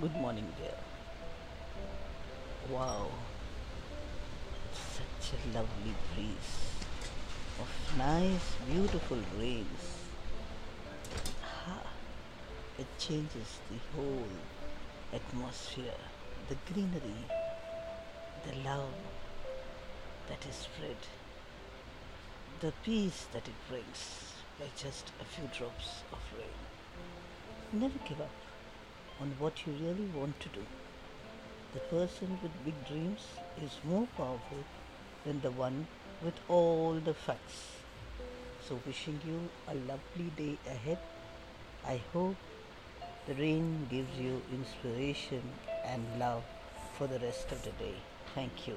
Good morning, dear. Wow, such a lovely breeze of nice, beautiful rains. It changes the whole atmosphere, the greenery, the love that is spread, the peace that it brings by just a few drops of rain. Never give up on what you really want to do. The person with big dreams is more powerful than the one with all the facts. So wishing you a lovely day ahead. I hope the rain gives you inspiration and love for the rest of the day. Thank you.